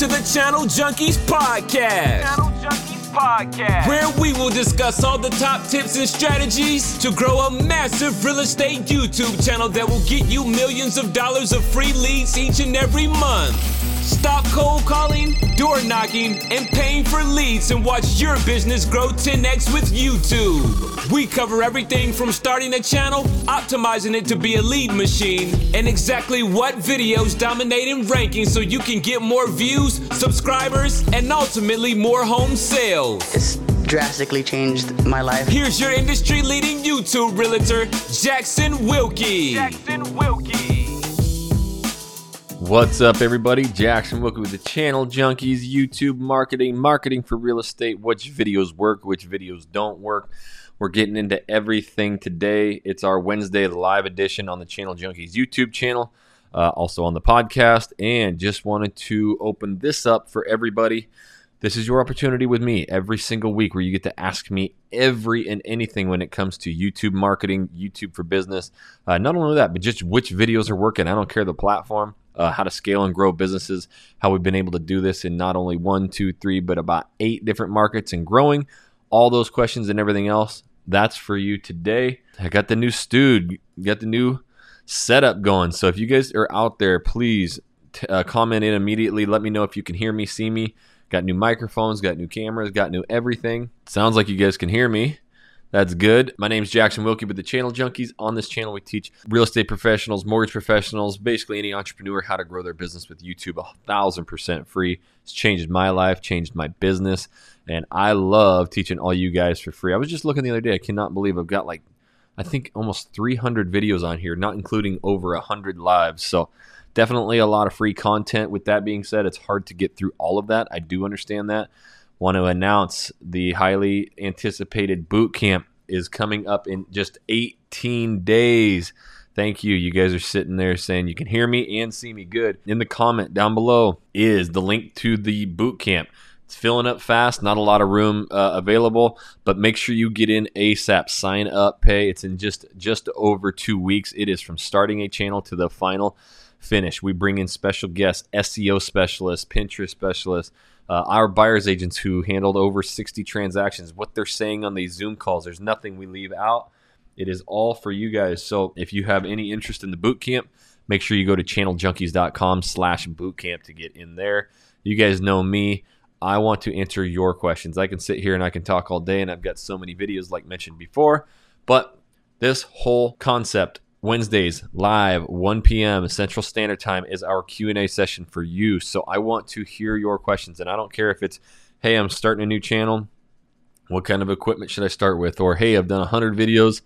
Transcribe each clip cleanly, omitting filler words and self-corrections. to the Channel Junkies Podcast. Where we will discuss all the top tips and strategies to grow a massive real estate YouTube channel that will get you millions of dollars of free leads each and every month. Stop cold calling, door knocking, and paying for leads and watch your business grow 10x with YouTube. We cover everything from starting a channel, optimizing it to be a lead machine, and exactly what videos dominate in rankings so you can get more views, subscribers, and ultimately more home sales. It's drastically changed my life. Here's your industry-leading YouTube realtor, Jackson Wilkie. What's up, everybody? Jackson Wilkie with the Channel Junkies, YouTube marketing for real estate, which videos work, which videos don't work. We're getting into everything today. It's our Wednesday live edition on the Channel Junkies YouTube channel, also on the podcast, and just wanted to open this up for everybody. This is your opportunity with me every single week where you get to ask me every and anything when it comes to YouTube marketing, YouTube for business. Not only that, but just which videos are working. I don't care the platform. How to scale and grow businesses, how we've been able to do this in not only 1, 2, 3, but about 8 different markets and growing, all those questions and everything else. That's for you today. I got the new stewed, got the new setup going. So if you guys are out there, please comment in immediately. Let me know if you can hear me, see me. Got new microphones, got new cameras, got new everything. Sounds like you guys can hear me. That's good. My name's Jackson Wilkie with the Channel Junkies. On this channel, we teach real estate professionals, mortgage professionals, basically any entrepreneur how to grow their business with YouTube 1,000% free. It's changed my life, changed my business, and I love teaching all you guys for free. I was just looking the other day. I cannot believe I've got I think almost 300 videos on here, not including over 100 lives. So definitely a lot of free content. With that being said, it's hard to get through all of that. I do understand that. Want to announce the highly anticipated boot camp is coming up in just 18 days. Thank you. You guys are sitting there saying you can hear me and see me good. In the comment down below is the link to the boot camp. It's filling up fast, not a lot of room available, but make sure you get in ASAP. Sign up, pay. It's in just over 2 weeks. It is from starting a channel to the final finish. We bring in special guests, SEO specialists, Pinterest specialists, our buyer's agents who handled over 60 transactions, what they're saying on these Zoom calls. There's nothing we leave out. It is all for you guys. So if you have any interest in the bootcamp, make sure you go to channeljunkies.com/bootcamp to get in there. You guys know me. I want to answer your questions. I can sit here and I can talk all day, and I've got so many videos like mentioned before. But this whole concept, Wednesdays live 1 p.m. Central Standard Time, is our Q&A session for you. So I want to hear your questions, and I don't care if it's, hey, I'm starting a new channel. What kind of equipment should I start with? Or, hey, I've done 100 videos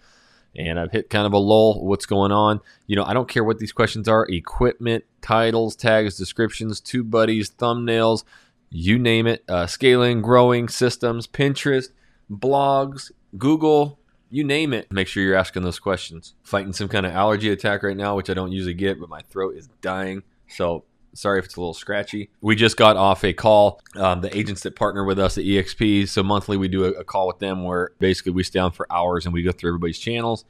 and I've hit kind of a lull. What's going on? You know, I don't care what these questions are. Equipment, titles, tags, descriptions, TubeBuddies, thumbnails, you name it. Scaling, growing, systems, Pinterest, blogs, Google. You name it. Make sure you're asking those questions. Fighting some kind of allergy attack right now, which I don't usually get, but my throat is dying. So sorry if it's a little scratchy. We just got off a call. The agents that partner with us at EXP. So monthly we do a call with them where basically we stay on for hours and we go through everybody's channels.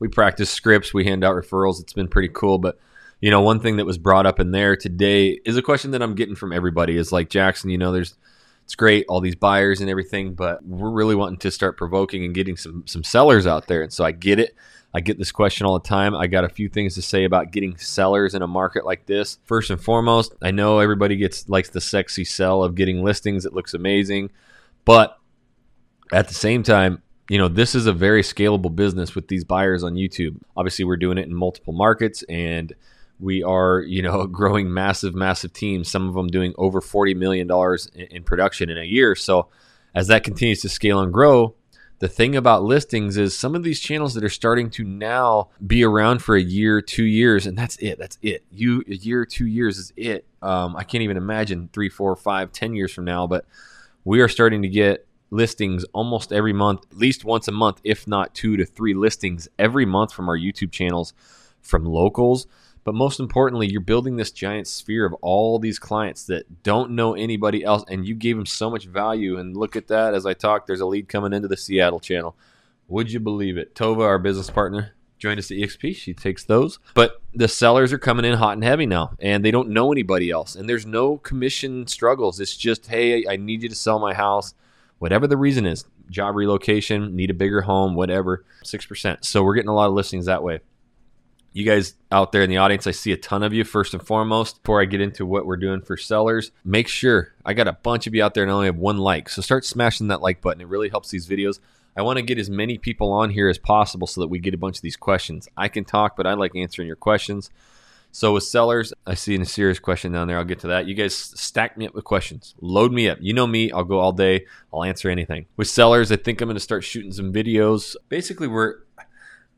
We practice scripts. We hand out referrals. It's been pretty cool. But you know, one thing that was brought up in there today is a question that I'm getting from everybody is like, Jackson, you know, it's great, all these buyers and everything, but we're really wanting to start provoking and getting some sellers out there. And so I get it. I get this question all the time. I got a few things to say about getting sellers in a market like this. First and foremost, I know everybody likes the sexy sell of getting listings. It looks amazing. But at the same time, you know, this is a very scalable business with these buyers on YouTube. Obviously, we're doing it in multiple markets, and we are, you know, growing massive teams, some of them doing over $40 million in production in a year. So as that continues to scale and grow, the thing about listings is some of these channels that are starting to now be around for a year, 2 years, and that's it. A year, 2 years is it. I can't even imagine 3, 4, 5, 10 years from now, but we are starting to get listings almost every month, at least once a month, if not 2 to 3 listings every month from our YouTube channels, from locals. But most importantly, you're building this giant sphere of all these clients that don't know anybody else, and you gave them so much value. And look at that. As I talk, there's a lead coming into the Seattle channel. Would you believe it? Tova, our business partner, join us at EXP. She takes those. But the sellers are coming in hot and heavy now, and they don't know anybody else. And there's no commission struggles. It's just, hey, I need you to sell my house, whatever the reason is. Job relocation, need a bigger home, whatever, 6%. So we're getting a lot of listings that way. You guys out there in the audience, I see a ton of you. First and foremost, before I get into what we're doing for sellers, make sure, I got a bunch of you out there and I only have one like. So start smashing that like button. It really helps these videos. I want to get as many people on here as possible so that we get a bunch of these questions. I can talk, but I like answering your questions. So with sellers, I see a serious question down there. I'll get to that. You guys stack me up with questions. Load me up. You know me. I'll go all day. I'll answer anything. With sellers, I think I'm going to start shooting some videos. Basically,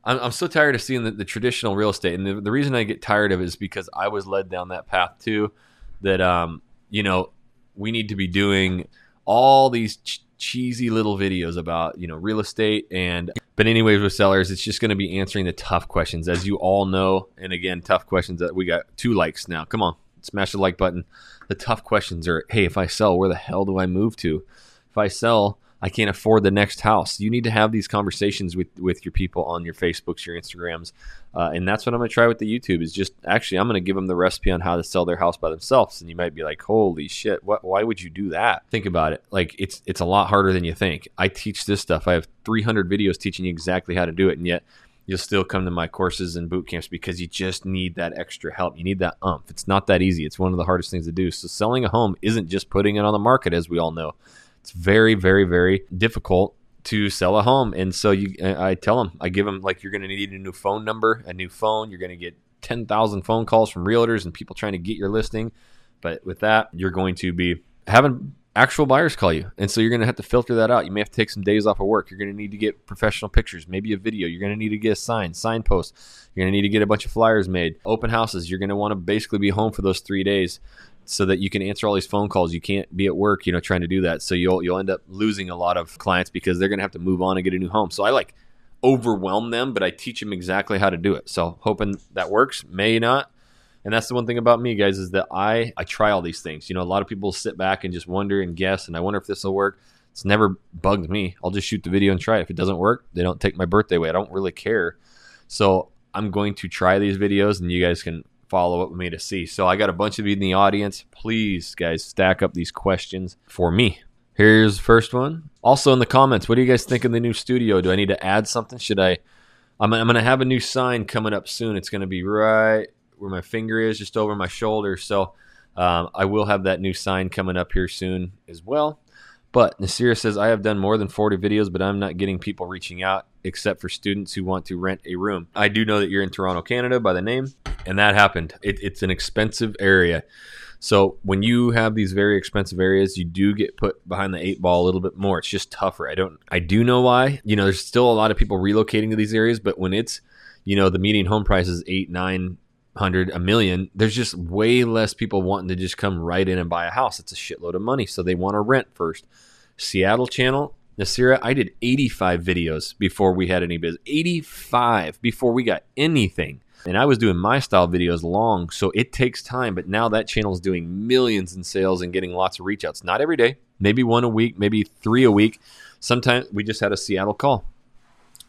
I'm so tired of seeing the traditional real estate. And the reason I get tired of it is because I was led down that path too, that, you know, we need to be doing all these cheesy little videos about, you know, real estate. But anyways, with sellers, it's just going to be answering the tough questions, as you all know. And again, tough questions that we got 2 likes now. Come on, smash the like button. The tough questions are, hey, if I sell, where the hell do I move to? If I sell, I can't afford the next house. You need to have these conversations with your people on your Facebooks, your Instagrams. And that's what I'm going to try with the YouTube, is just, actually, I'm going to give them the recipe on how to sell their house by themselves. And you might be like, holy shit, why would you do that? Think about it. Like, it's a lot harder than you think. I teach this stuff. I have 300 videos teaching you exactly how to do it. And yet you'll still come to my courses and boot camps because you just need that extra help. You need that oomph. It's not that easy. It's one of the hardest things to do. So selling a home isn't just putting it on the market, as we all know. It's very, very, very difficult to sell a home. And so I tell them, I give them, like, you're going to need a new phone number, a new phone. You're going to get 10,000 phone calls from realtors and people trying to get your listing. But with that, you're going to be having actual buyers call you. And so you're going to have to filter that out. You may have to take some days off of work. You're going to need to get professional pictures, maybe a video. You're going to need to get a signpost. You're going to need to get a bunch of flyers made, open houses. You're going to want to basically be home for those 3 days, so that you can answer all these phone calls. You can't be at work, you know, trying to do that. So you'll end up losing a lot of clients because they're going to have to move on and get a new home. So I like overwhelm them, but I teach them exactly how to do it. So hoping that works, may not. And that's the one thing about me, guys, is that I try all these things. You know, a lot of people sit back and just wonder and guess, and I wonder if this will work. It's never bugged me. I'll just shoot the video and try it. If it doesn't work, they don't take my birthday away. I don't really care. So I'm going to try these videos, and you guys can follow up with me to see. So I got a bunch of you in the audience. Please, guys, stack up these questions for me. Here's the first one. Also in the comments, what do you guys think of the new studio? Do I need to add something? Should I? I'm going to have a new sign coming up soon. It's going to be right where my finger is, just over my shoulder. So I will have that new sign coming up here soon as well. But Nasir says, I have done more than 40 videos, but I'm not getting people reaching out except for students who want to rent a room. I do know that you're in Toronto, Canada by the name, and that happened. It's an expensive area. So when you have these very expensive areas, you do get put behind the 8 ball a little bit more. It's just tougher. I do know why. You know, there's still a lot of people relocating to these areas, but when it's, you know, the median home price is 800, 900, $1 million, there's just way less people wanting to just come right in and buy a house. It's a shitload of money. So they want to rent first. Seattle channel, Nasira, I did 85 videos before we had any business. 85 before we got anything. And I was doing my style videos long, so it takes time. But now that channel is doing millions in sales and getting lots of reach outs. Not every day, maybe 1 a week, maybe 3 a week. Sometimes we just had a Seattle call.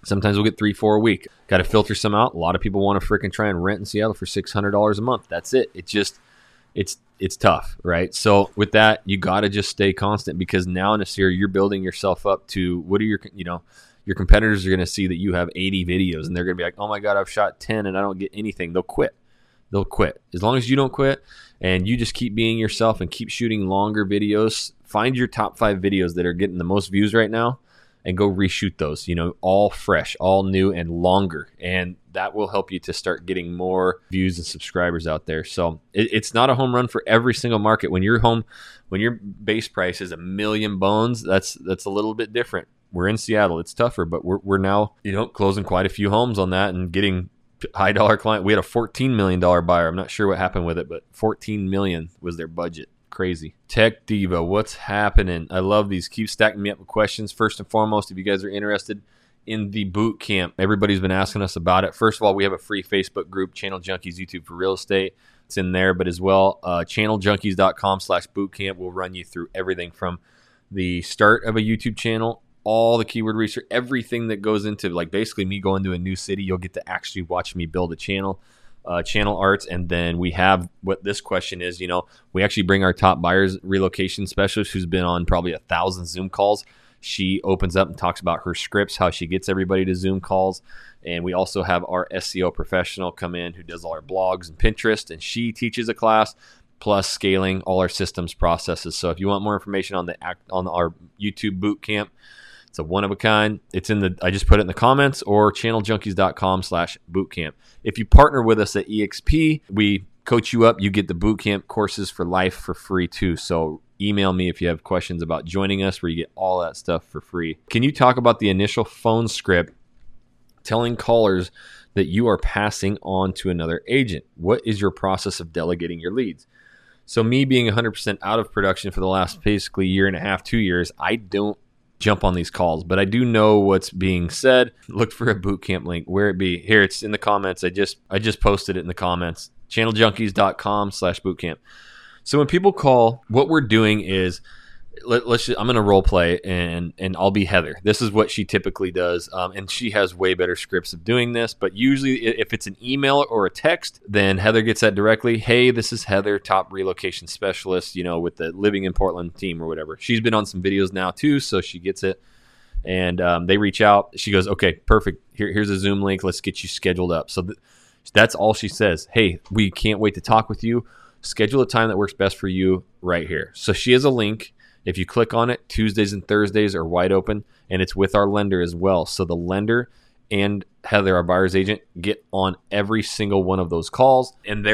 Sometimes we'll get 3, 4 a week. Got to filter some out. A lot of people want to freaking try and rent in Seattle for $600 a month. That's it. It's tough, right? So with that, you got to just stay constant, because now, Nasir, you're building yourself up to what are your, you know, your competitors are going to see that you have 80 videos and they're going to be like, oh my God, I've shot 10 and I don't get anything. They'll quit. As long as you don't quit and you just keep being yourself and keep shooting longer videos, find your top 5 videos that are getting the most views right now and go reshoot those, you know, all fresh, all new and longer. And that will help you to start getting more views and subscribers out there. So it's not a home run for every single market. When your base price is $1 million, that's a little bit different. We're in Seattle. It's tougher, but we're now, you know, closing quite a few homes on that and getting high dollar client. We had a $14 million buyer. I'm not sure what happened with it, but 14 million was their budget. Crazy. Tech Diva, what's happening? I love these. Keep stacking me up with questions. First and foremost, if you guys are interested in the boot camp, everybody's been asking us about it. First of all, we have a free Facebook group, Channel Junkies YouTube for Real Estate. It's in there, but as well, channeljunkies.com/bootcamp will run you through everything from the start of a YouTube channel all the keyword research, everything that goes into like basically me going to a new city. You'll get to actually watch me build a channel, channel arts. And then we have what this question is, you know, we actually bring our top buyers relocation specialist who's been on probably 1,000 Zoom calls. She opens up and talks about her scripts, how she gets everybody to Zoom calls. And we also have our SEO professional come in who does all our blogs and Pinterest, and she teaches a class, plus scaling all our systems processes. So if you want more information on our YouTube boot camp, it's a one of a kind. It's in the, I just put it in the comments, or channeljunkies.com/bootcamp. If you partner with us at EXP, we coach you up. You get the boot camp courses for life for free too. So email me if you have questions about joining us, where you get all that stuff for free. Can you talk about the initial phone script telling callers that you are passing on to another agent? What is your process of delegating your leads? So me being 100% out of production for the last basically year and a half, 2 years, I don't jump on these calls, but I do know what's being said. Look for a bootcamp link, where it be. Here, it's in the comments. I just posted it in the comments. channeljunkies.com/bootcamp. So when people call, what we're doing is, I'm going to role play and I'll be Heather. This is what she typically does. And she has way better scripts of doing this. But usually if it's an email or a text, then Heather gets that directly. Hey, this is Heather, top relocation specialist, you know, with the Living in Portland team or whatever. She's been on some videos now too, so she gets it. And they reach out. She goes, okay, perfect. Here's a Zoom link. Let's get you scheduled up. So that's all she says. Hey, we can't wait to talk with you. Schedule a time that works best for you right here. So she has a link. If you click on it, Tuesdays and Thursdays are wide open, and it's with our lender as well. So the lender and Heather, our buyer's agent, get on every single one of those calls, and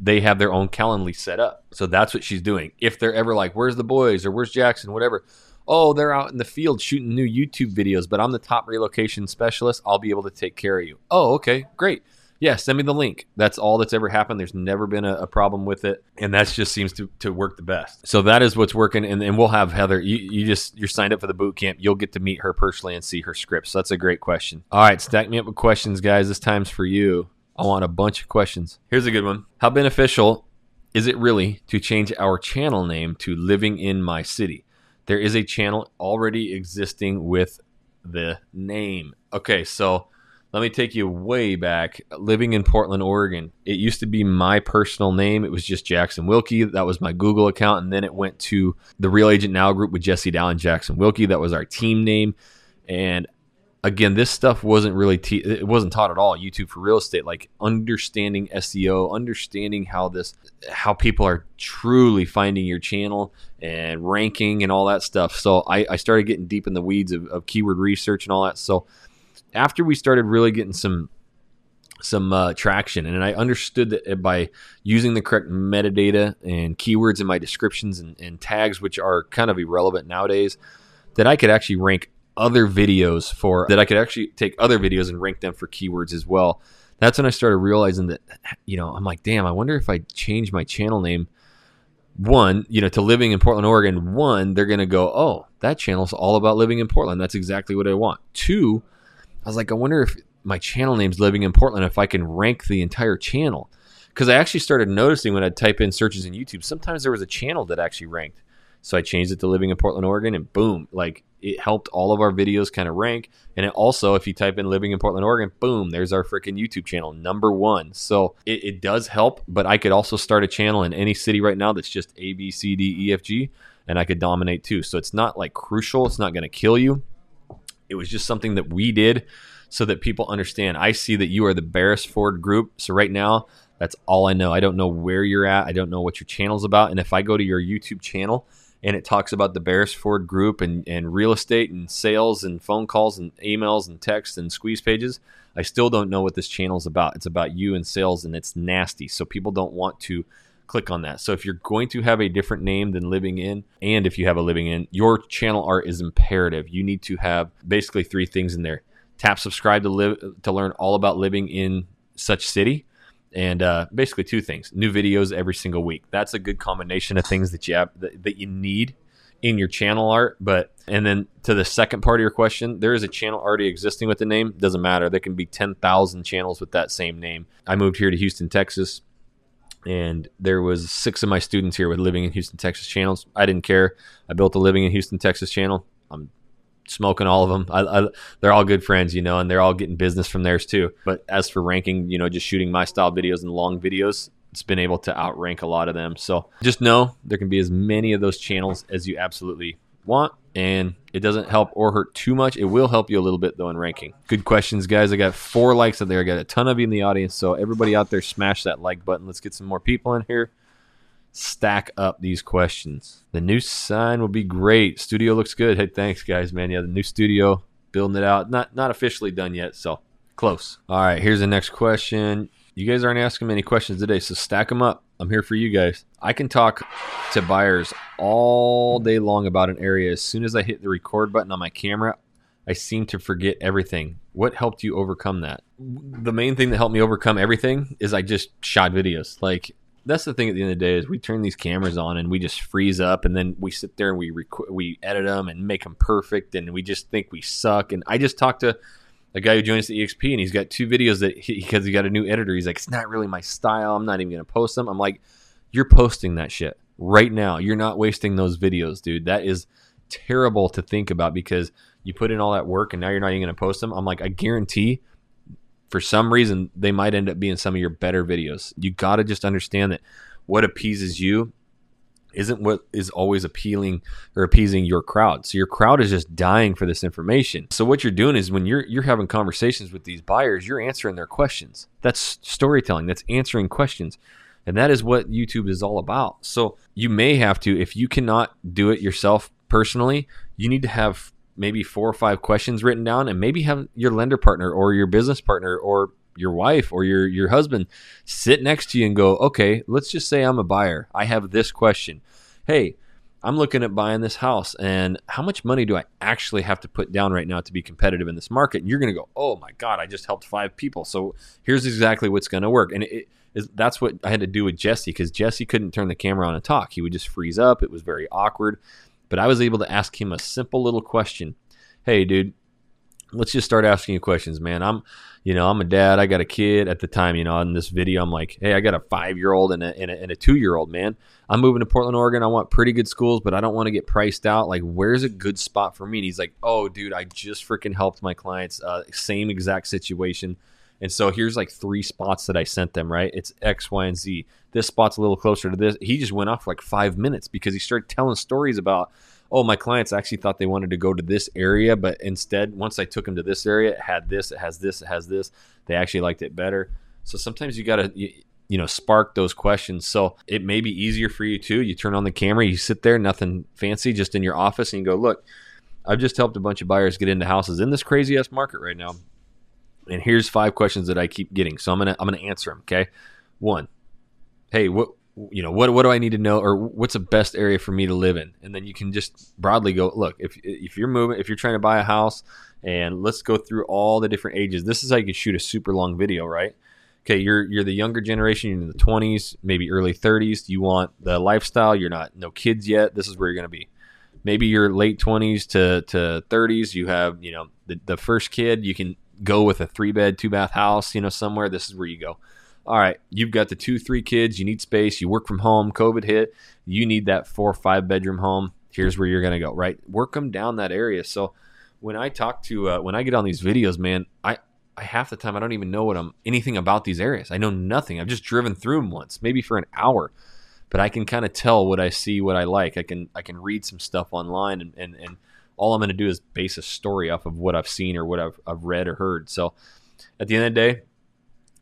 they have their own Calendly set up. So that's what she's doing. If they're ever like, where's the boys or where's Jackson, whatever. Oh, they're out in the field shooting new YouTube videos, but I'm the top relocation specialist. I'll be able to take care of you. Oh, okay, great. Yeah, send me the link. That's all that's ever happened. There's never been a problem with it. And that just seems to work the best. So that is what's working. And we'll have Heather. You're signed up for the boot camp. You'll get to meet her personally and see her scripts. So that's a great question. All right, stack me up with questions, guys. This time's for you. I want a bunch of questions. Here's a good one. How beneficial is it really to change our channel name to Living in My City? There is a channel already existing with the name. Okay, so let me take you way back. Living in Portland, Oregon. It used to be my personal name. It was just Jackson Wilkie. That was my Google account. And then it went to the Real Agent Now group with Jesse Dow and Jackson Wilkie. That was our team name. And again, this stuff wasn't really, it wasn't taught at all. YouTube for real estate, like understanding SEO, understanding how people are truly finding your channel and ranking and all that stuff. So I started getting deep in the weeds of keyword research and all that. So after we started really getting some traction, and I understood that by using the correct metadata and keywords in my descriptions and tags, which are kind of irrelevant nowadays, that I could actually rank other videos and rank them for keywords as well. That's when I started realizing that, you know, I'm like, damn, I wonder if I change my channel name, one, you know, to Living in Portland, Oregon, one, they're going to go, oh, that channel's all about living in Portland. That's exactly what I want. Two, I was like, I wonder if my channel name's Living in Portland, if I can rank the entire channel. Because I actually started noticing when I'd type in searches in YouTube, sometimes there was a channel that actually ranked. So I changed it to Living in Portland, Oregon, and boom, like it helped all of our videos kind of rank. And it also, if you type in Living in Portland, Oregon, boom, there's our freaking YouTube channel, #1. So it does help, but I could also start a channel in any city right now that's just A, B, C, D, E, F, G, and I could dominate too. So it's not like crucial. It's not going to kill you. It was just something that we did so that people understand. I see that you are the Barris Ford Group. So right now, that's all I know. I don't know where you're at. I don't know what your channel's about. And if I go to your YouTube channel and it talks about the Barris Ford Group and real estate and sales and phone calls and emails and texts and squeeze pages, I still don't know what this channel's about. It's about you and sales, and it's nasty. So people don't want to click on that. So if you're going to have a different name than Living In, and if you have a Living In, your channel art is imperative. You need to have basically 3 things in there. Tap subscribe to learn all about living in such city. And basically 2 things, new videos every single week. That's a good combination of things that you have, that you need in your channel art. And then to the second part of your question, there is a channel already existing with the name. Doesn't matter. There can be 10,000 channels with that same name. I moved here to Houston, Texas, and there was 6 of my students here with Living in Houston, Texas channels. I didn't care. I built a Living in Houston, Texas channel. I'm smoking all of them. They're all good friends, you know, and they're all getting business from theirs too. But as for ranking, you know, just shooting my style videos and long videos, it's been able to outrank a lot of them. So just know there can be as many of those channels as you absolutely want, and it doesn't help or hurt too much. It will help you a little bit though in ranking. Good questions, guys. I got 4 likes out there. I got a ton of you in the audience, so everybody out there, smash that like button. Let's get some more people in here. Stack up these questions. The new sign will be great. Studio looks good. Hey, thanks guys, man. Yeah, the new studio, building it out. Not officially done yet, so close. All right, here's the next question. You guys aren't asking me any questions today, so stack them up. I'm here for you guys. I can talk to buyers all day long about an area. As soon as I hit the record button on my camera, I seem to forget everything. What helped you overcome that? The main thing that helped me overcome everything is I just shot videos. Like, that's the thing at the end of the day is we turn these cameras on and we just freeze up, and then we sit there and we edit them and make them perfect, and we just think we suck. And I just talked to a guy who joins the EXP, and he's got 2 videos that because he got a new editor, he's like, it's not really my style. I'm not even going to post them. I'm like, you're posting that shit right now. You're not wasting those videos, dude. That is terrible to think about because you put in all that work and now you're not even going to post them. I'm like, I guarantee for some reason, they might end up being some of your better videos. You got to just understand that what appeases you isn't what is always appealing or appeasing your crowd. So your crowd is just dying for this information. So what you're doing is when you're having conversations with these buyers, you're answering their questions. That's storytelling. That's answering questions. And that is what YouTube is all about. So you may have to, if you cannot do it yourself personally, you need to have maybe 4 or 5 questions written down, and maybe have your lender partner or your business partner or your wife or your husband sit next to you and go, okay, let's just say I'm a buyer. I have this question. Hey, I'm looking at buying this house, and how much money do I actually have to put down right now to be competitive in this market? And you're going to go, oh my God, I just helped 5 people. So here's exactly what's going to work. And that's what I had to do with Jesse, because Jesse couldn't turn the camera on and talk. He would just freeze up. It was very awkward. But I was able to ask him a simple little question. Hey, dude, let's just start asking you questions, man. I'm a dad. I got a kid at the time, you know, in this video, I'm like, hey, I got a 5-year-old and a 2-year-old, man. I'm moving to Portland, Oregon. I want pretty good schools, but I don't want to get priced out. Like, where's a good spot for me? And he's like, oh, dude, I just freaking helped my clients. Same exact situation. And so here's like 3 spots that I sent them, right? It's X, Y, and Z. This spot's a little closer to this. He just went off for like 5 minutes because he started telling stories about, oh, my clients actually thought they wanted to go to this area, but instead, once I took them to this area, it had this, it has this, it has this. They actually liked it better. So sometimes you got to, you know, spark those questions. So it may be easier for you too. You turn on the camera, you sit there, nothing fancy, just in your office, and you go, look, I've just helped a bunch of buyers get into houses in this crazy ass market right now. And here's 5 questions that I keep getting. So I'm gonna answer them. Okay, 1, hey, what do I need to know, or what's the best area for me to live in? And then you can just broadly go, look, if you're trying to buy a house, and let's go through all the different ages. This is how you can shoot a super long video, right? Okay, you're the younger generation. You're in the 20s, maybe early 30s. You want the lifestyle. You're not no kids yet. This is where you're gonna be. Maybe you're late 20s to 30s. You have the first kid. You can go with a 3-bed, 2-bath house, somewhere. This is where you go. All right, you've got the 2-3 kids. You need space. You work from home. COVID hit. You need that 4-5-bedroom home. Here's where you're going to go, right? Work them down that area. So when I talk to, when I get on these videos, man, I half the time, I don't even know anything about these areas. I know nothing. I've just driven through them once, maybe for an hour, but I can kind of tell what I see, what I like. I can read some stuff online, and all I'm going to do is base a story off of what I've seen or what I've read or heard. So at the end of the day,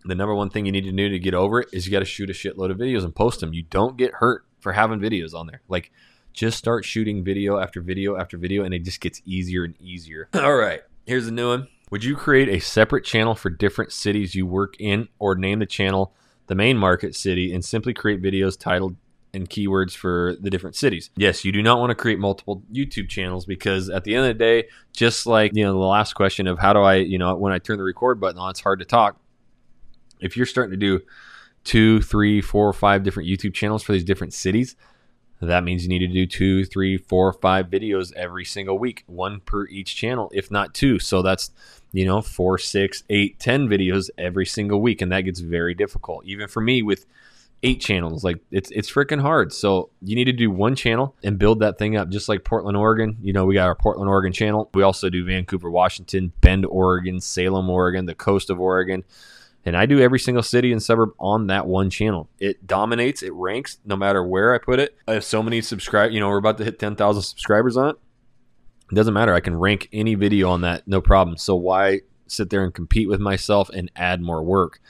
the number one thing you need to do to get over it is you got to shoot a shitload of videos and post them. You don't get hurt for having videos on there. Like, just start shooting video after video after video, and it just gets easier and easier. All right, here's a new one. Would you create a separate channel for different cities you work in, or name the channel the main market city and simply create videos titled and keywords for the different cities? Yes, you do not want to create multiple YouTube channels, because at the end of the day, just like, the last question of how do I, when I turn the record button on, it's hard to talk. If you're starting to do 2, 3, 4, 5 different YouTube channels for these different cities, that means you need to do 2, 3, 4, 5 videos every single week, 1 per each channel, if not 2. So that's, 4, 6, 8, 10 videos every single week. And that gets very difficult. Even for me with 8 channels. Like it's freaking hard. So you need to do one channel and build that thing up, just like Portland, Oregon. You know, we got our Portland, Oregon channel. We also do Vancouver, Washington, Bend, Oregon, Salem, Oregon, the coast of Oregon. And I do every single city and suburb on that one channel. It dominates. It ranks no matter where I put it. I have so many subscribers. You know, we're about to hit 10,000 subscribers on it. It doesn't matter. I can rank any video on that. No problem. So why sit there and compete with myself and add more work?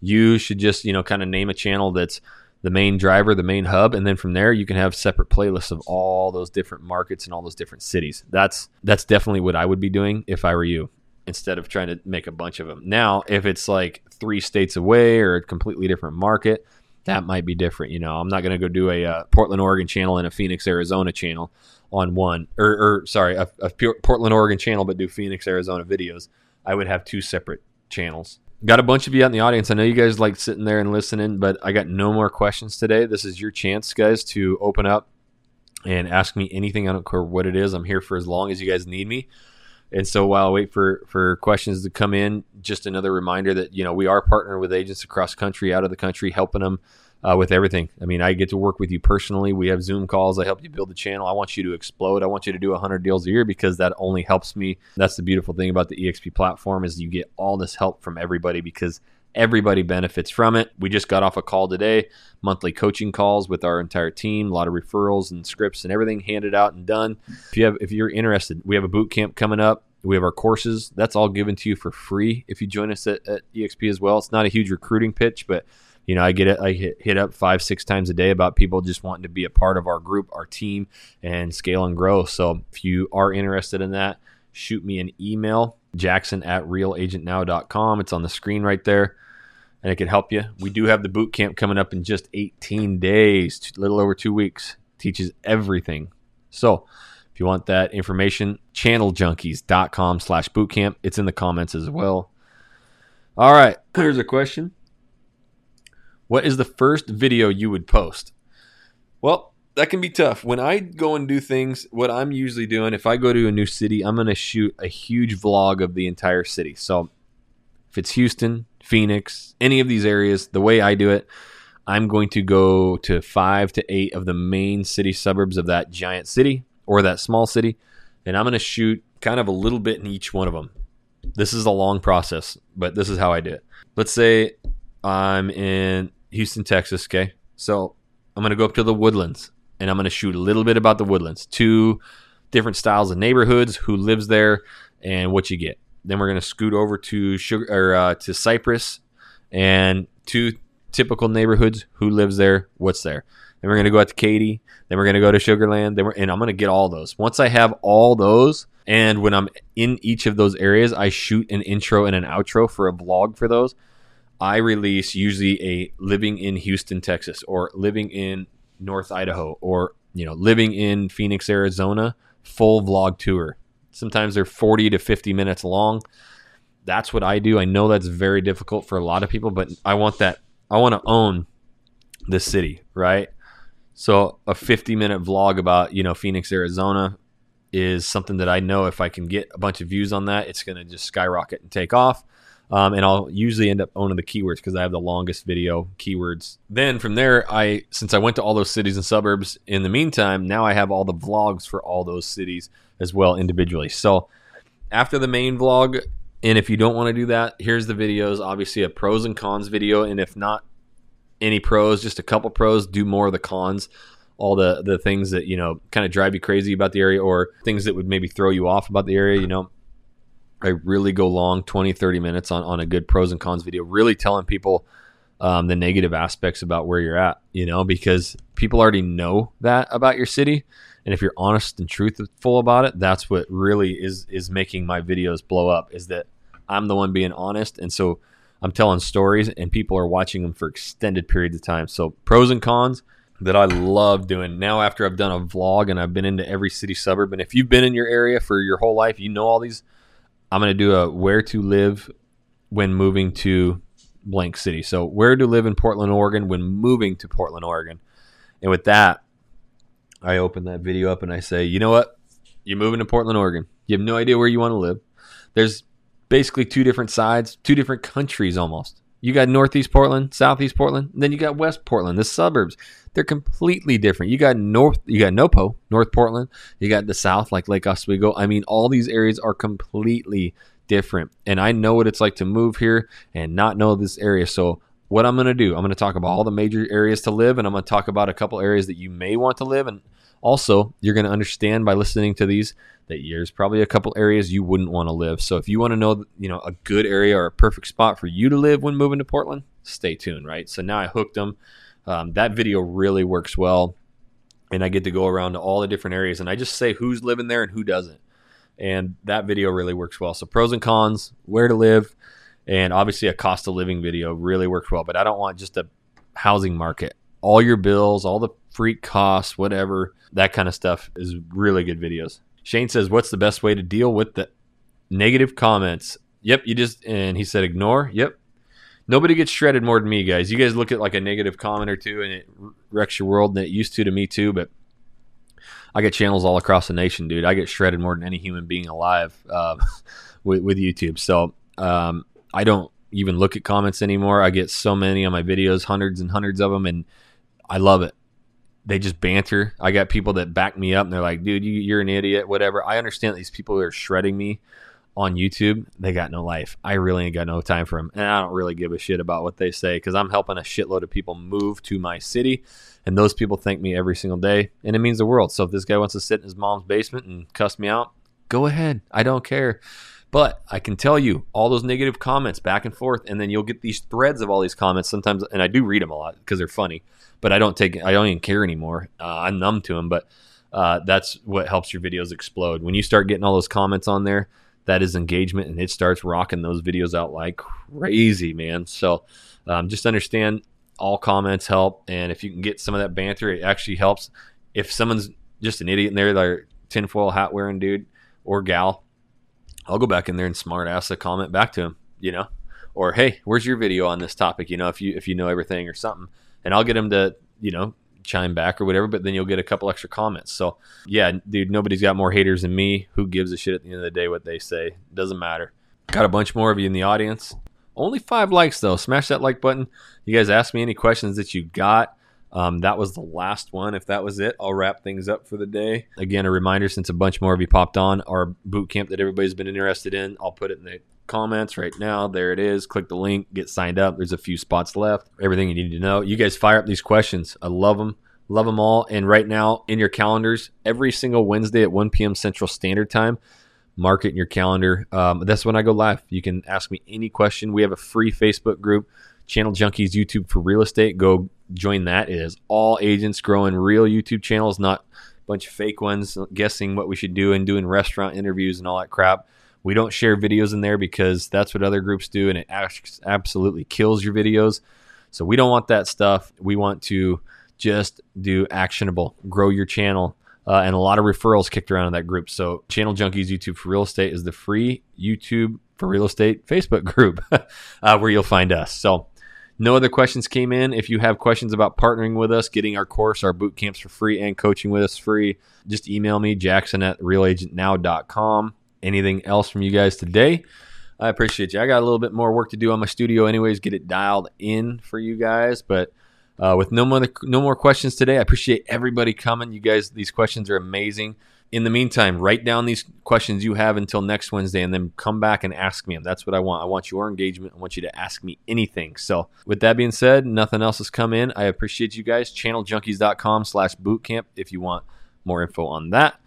You should just, you know, kind of name a channel that's the main driver, the main hub. And then from there, you can have separate playlists of all those different markets and all those different cities. That's definitely what I would be doing if I were you, instead of trying to make a bunch of them. Now, if it's like 3 states away or a completely different market, that might be different. You know, I'm not going to go do a Portland, Oregon channel and a Phoenix, Arizona channel on one, or sorry, a Portland, Oregon channel, but do Phoenix, Arizona videos. I would have 2 separate channels. Got a bunch of you out in the audience. I know you guys like sitting there and listening, but I got no more questions today. This is your chance, guys, to open up and ask me anything. I don't care what it is. I'm here for as long as you guys need me. And so while I wait for questions to come in, just another reminder that, you know, we are partnered with agents across country, out of the country, helping them with everything. I mean, I get to work with you personally. We have Zoom calls. I help you build the channel. I want you to explode. I want you to do 100 deals a year, because that only helps me. That's the beautiful thing about the EXP platform, is you get all this help from everybody, because everybody benefits from it. We just got off a call today, monthly coaching calls with our entire team, a lot of referrals and scripts and everything handed out and done. If you're interested, we have a boot camp coming up. We have our courses. That's all given to you for free if you join us at EXP as well. It's not a huge recruiting pitch, but you know, I hit up 5-6 times a day about people just wanting to be a part of our group, our team, and scale and grow. So if you are interested in that, shoot me an email, jackson@realagentnow.com. It's on the screen right there, and it can help you. We do have the boot camp coming up in just 18 days, a little over 2 weeks. Teaches everything. So if you want that information, channeljunkies.com/bootcamp. It's in the comments as well. All right, here's a question. What is the first video you would post? Well, that can be tough. When I go and do things, what I'm usually doing, if I go to a new city, I'm going to shoot a huge vlog of the entire city. So if it's Houston, Phoenix, any of these areas, the way I do it, I'm going to go to 5 to 8 of the main city suburbs of that giant city or that small city, and I'm going to shoot kind of a little bit in each one of them. This is a long process, but this is how I do it. Let's say I'm in Houston, Texas, okay? So I'm going to go up to the Woodlands, and I'm going to shoot a little bit about the Woodlands, 2 different styles of neighborhoods, who lives there, and what you get. Then we're going to scoot over to Cypress, and 2 typical neighborhoods, who lives there, what's there. Then we're going to go out to Katy. Then we're going to go to Sugarland. And I'm going to get all those. Once I have all those, and when I'm in each of those areas, I shoot an intro and an outro for a vlog for those. I release usually a living in Houston, Texas, or living in North Idaho, or, you know, living in Phoenix, Arizona, full vlog tour. Sometimes they're 40 to 50 minutes long. That's what I do. I know that's very difficult for a lot of people, but I want that. I want to own the city, right? So a 50-minute vlog about, you know, Phoenix, Arizona is something that I know if I can get a bunch of views on that, it's going to just skyrocket and take off. And I'll usually end up owning the keywords because I have the longest video keywords. Then from there, since I went to all those cities and suburbs, in the meantime, now I have all the vlogs for all those cities as well individually. So after the main vlog, and if you don't want to do that, here's the videos, obviously a pros and cons video. And if not any pros, just a couple pros, do more of the cons, all the things that, you know, kind of drive you crazy about the area or things that would maybe throw you off about the area, you know. I really go long, 20, 30 minutes on a good pros and cons video, really telling people the negative aspects about where you're at, you know, because people already know that about your city. And if you're honest and truthful about it, that's what really is making my videos blow up, is that I'm the one being honest. And so I'm telling stories and people are watching them for extended periods of time. So pros and cons that I love doing. Now, after I've done a vlog and I've been into every city suburb, and if you've been in your area for your whole life, you know all these. I'm going to do a where to live when moving to blank city. So where to live in Portland, Oregon when moving to Portland, Oregon. And with that, I open that video up and I say, you know what? You're moving to Portland, Oregon. You have no idea where you want to live. There's basically 2 different sides, 2 different countries almost. You got Northeast Portland, Southeast Portland, and then you got West Portland, the suburbs. They're completely different. You got NoPo, North Portland. You got the South, like Lake Oswego. I mean, all these areas are completely different. And I know what it's like to move here and not know this area. So what I'm going to do, I'm going to talk about all the major areas to live, and I'm going to talk about a couple areas that you may want to live. And also, you're going to understand by listening to these that there's probably a couple areas you wouldn't want to live. So if you want to know, you know, a good area or a perfect spot for you to live when moving to Portland, stay tuned, right? So now I hooked them. That video really works well, and I get to go around to all the different areas, and I just say who's living there and who doesn't. And that video really works well. So pros and cons, where to live, and obviously a cost of living video really works well. But I don't want just a housing market. All your bills, all the freak costs, whatever, that kind of stuff is really good videos. Shane says, what's the best way to deal with the negative comments? Yep, and he said ignore. Yep. Nobody gets shredded more than me, guys. You guys look at like a negative comment or two and it wrecks your world, and it used to me too, but I get channels all across the nation, dude. I get shredded more than any human being alive with YouTube. So I don't even look at comments anymore. I get so many on my videos, hundreds and hundreds of them, and I love it. They just banter. I got people that back me up and they're like, dude, you're an idiot, whatever. I understand these people who are shredding me on YouTube, they got no life. I really ain't got no time for them. And I don't really give a shit about what they say because I'm helping a shitload of people move to my city. And those people thank me every single day. And it means the world. So if this guy wants to sit in his mom's basement and cuss me out, go ahead. I don't care. But I can tell you all those negative comments back and forth. And then you'll get these threads of all these comments sometimes. And I do read them a lot because they're funny. But I don't even care anymore. I'm numb to them. But that's what helps your videos explode. When you start getting all those comments on there, that is engagement, and it starts rocking those videos out like crazy, man. So just understand all comments help, and if you can get some of that banter, it actually helps. If someone's just an idiot in there, they're tinfoil hat wearing dude or gal, I'll go back in there and smart ass a comment back to him, you know, or hey, where's your video on this topic, you know, if you know everything or something, and I'll get him to, you know, chime back or whatever, but then you'll get a couple extra comments. So yeah, dude, nobody's got more haters than me. Who gives a shit at the end of the day what they say? Doesn't matter. Got a bunch more of you in the audience. Only 5 likes though. Smash that like button. You guys ask me any questions that you got. That was the last one. If that was it, I'll wrap things up for the day. Again, a reminder, since a bunch more of you popped on, our boot camp that everybody's been interested in, I'll put it in the comments right now. There it is. Click the link, get signed up. There's a few spots left. Everything you need to know. You guys fire up these questions. I love them. Love them all. And right now in your calendars, every single Wednesday at 1 p.m. Central Standard Time, mark it in your calendar. That's when I go live. You can ask me any question. We have a free Facebook group, Channel Junkies YouTube for Real Estate. Go join that. It is all agents growing real YouTube channels, not a bunch of fake ones guessing what we should do and doing restaurant interviews and all that crap. We don't share videos in there because that's what other groups do, and it absolutely kills your videos. So we don't want that stuff. We want to just do actionable, grow your channel, and a lot of referrals kicked around in that group. So Channel Junkies YouTube for Real Estate is the free YouTube for Real Estate Facebook group where you'll find us. So no other questions came in. If you have questions about partnering with us, getting our course, our boot camps for free, and coaching with us free, just email me, jackson@realagentnow.com. Anything else from you guys today? I appreciate you. I got a little bit more work to do on my studio anyways, get it dialed in for you guys. But with no more questions today, I appreciate everybody coming. You guys, these questions are amazing. In the meantime, write down these questions you have until next Wednesday and then come back and ask me them. That's what I want. I want your engagement. I want you to ask me anything. So with that being said, nothing else has come in. I appreciate you guys. channeljunkies.com/bootcamp if you want more info on that.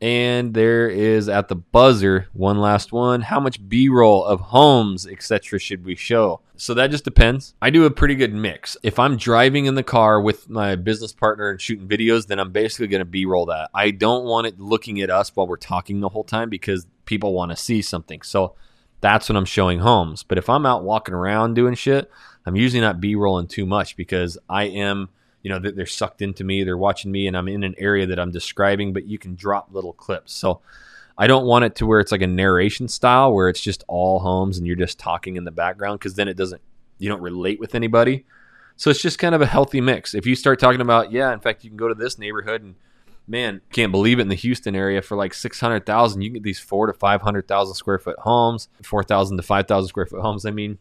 And there is at the buzzer, one last one. How much B-roll of homes, etc., should we show? So that just depends. I do a pretty good mix. If I'm driving in the car with my business partner and shooting videos, then I'm basically going to B-roll that. I don't want it looking at us while we're talking the whole time because people want to see something. So that's when I'm showing homes. But if I'm out walking around doing shit, I'm usually not B-rolling too much because I am... You know, they're sucked into me, they're watching me, and I'm in an area that I'm describing, but you can drop little clips. So I don't want it to where it's like a narration style where it's just all homes and you're just talking in the background because then you don't relate with anybody. So it's just kind of a healthy mix. If you start talking about, yeah, in fact, you can go to this neighborhood and man, can't believe it in the Houston area for like $600,000, you can get these 400,000 to 500,000 square foot homes, 4,000 to 5,000 square foot homes. I mean,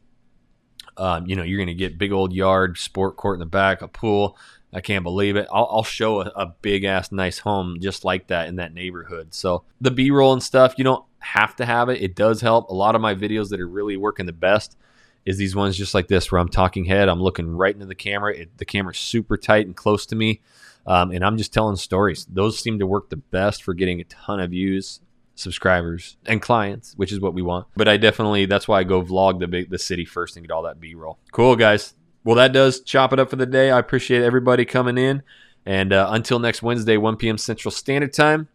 You know, you're going to get big old yard, sport court in the back, a pool. I can't believe it. I'll show a big ass nice home just like that in that neighborhood. So the B-roll and stuff, you don't have to have it. It does help. A lot of my videos that are really working the best is these ones just like this where I'm talking head. I'm looking right into the camera. The camera's super tight and close to me. And I'm just telling stories. Those seem to work the best for getting a ton of views, subscribers, and clients, which is what we want. But I definitely, that's why I go vlog the city first and get all that B-roll. Cool, guys. Well, that does chop it up for the day. I appreciate everybody coming in. And until next Wednesday, 1 p.m. Central Standard Time,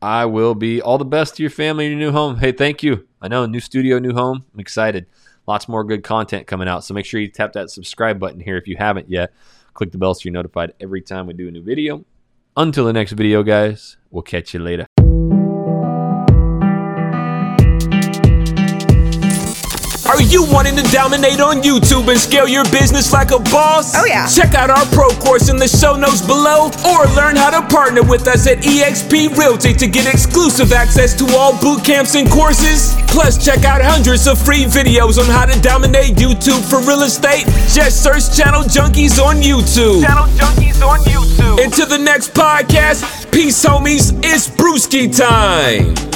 I will be all the best to your family and your new home. Hey, thank you. I know, new studio, new home. I'm excited. Lots more good content coming out. So make sure you tap that subscribe button here if you haven't yet. Click the bell so you're notified every time we do a new video. Until the next video, guys, we'll catch you later. Are you wanting to dominate on YouTube and scale your business like a boss? Oh yeah. Check out our pro course in the show notes below, or learn how to partner with us at EXP Realty to get exclusive access to all boot camps and courses. Plus, check out hundreds of free videos on how to dominate YouTube for real estate. Just search Channel Junkies on YouTube. Channel Junkies on YouTube. Until the next podcast, peace homies, it's Brewski time.